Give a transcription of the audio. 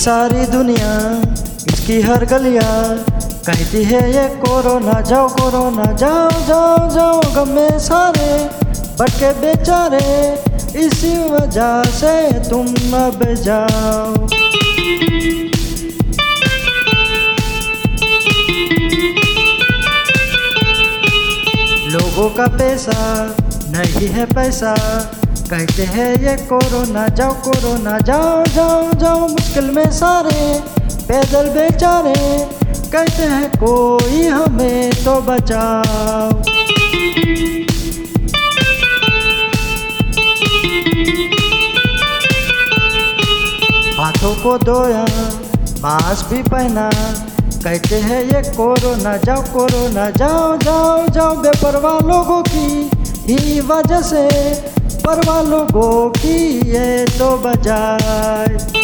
सारी दुनिया, इसकी हर गलियां कहती है ये कोरोना जाओ जाओ जाओ। गम में सारे बटके बेचारे, इसी वजह से तुम अब जाओ। लोगों का पैसा नहीं है पैसा, कहते हैं ये कोरोना जाओ जाओ जाओ। मुश्किल में सारे पैदल बेचारे, कहते हैं कोई हमें तो बचाओ। हाथों को धोया, मास्क भी पहना, कहते हैं ये कोरोना जाओ जाओ जाओ। बेपरवाह लोगों की ही वजह से परवाह लोगों की ये तो बजाय।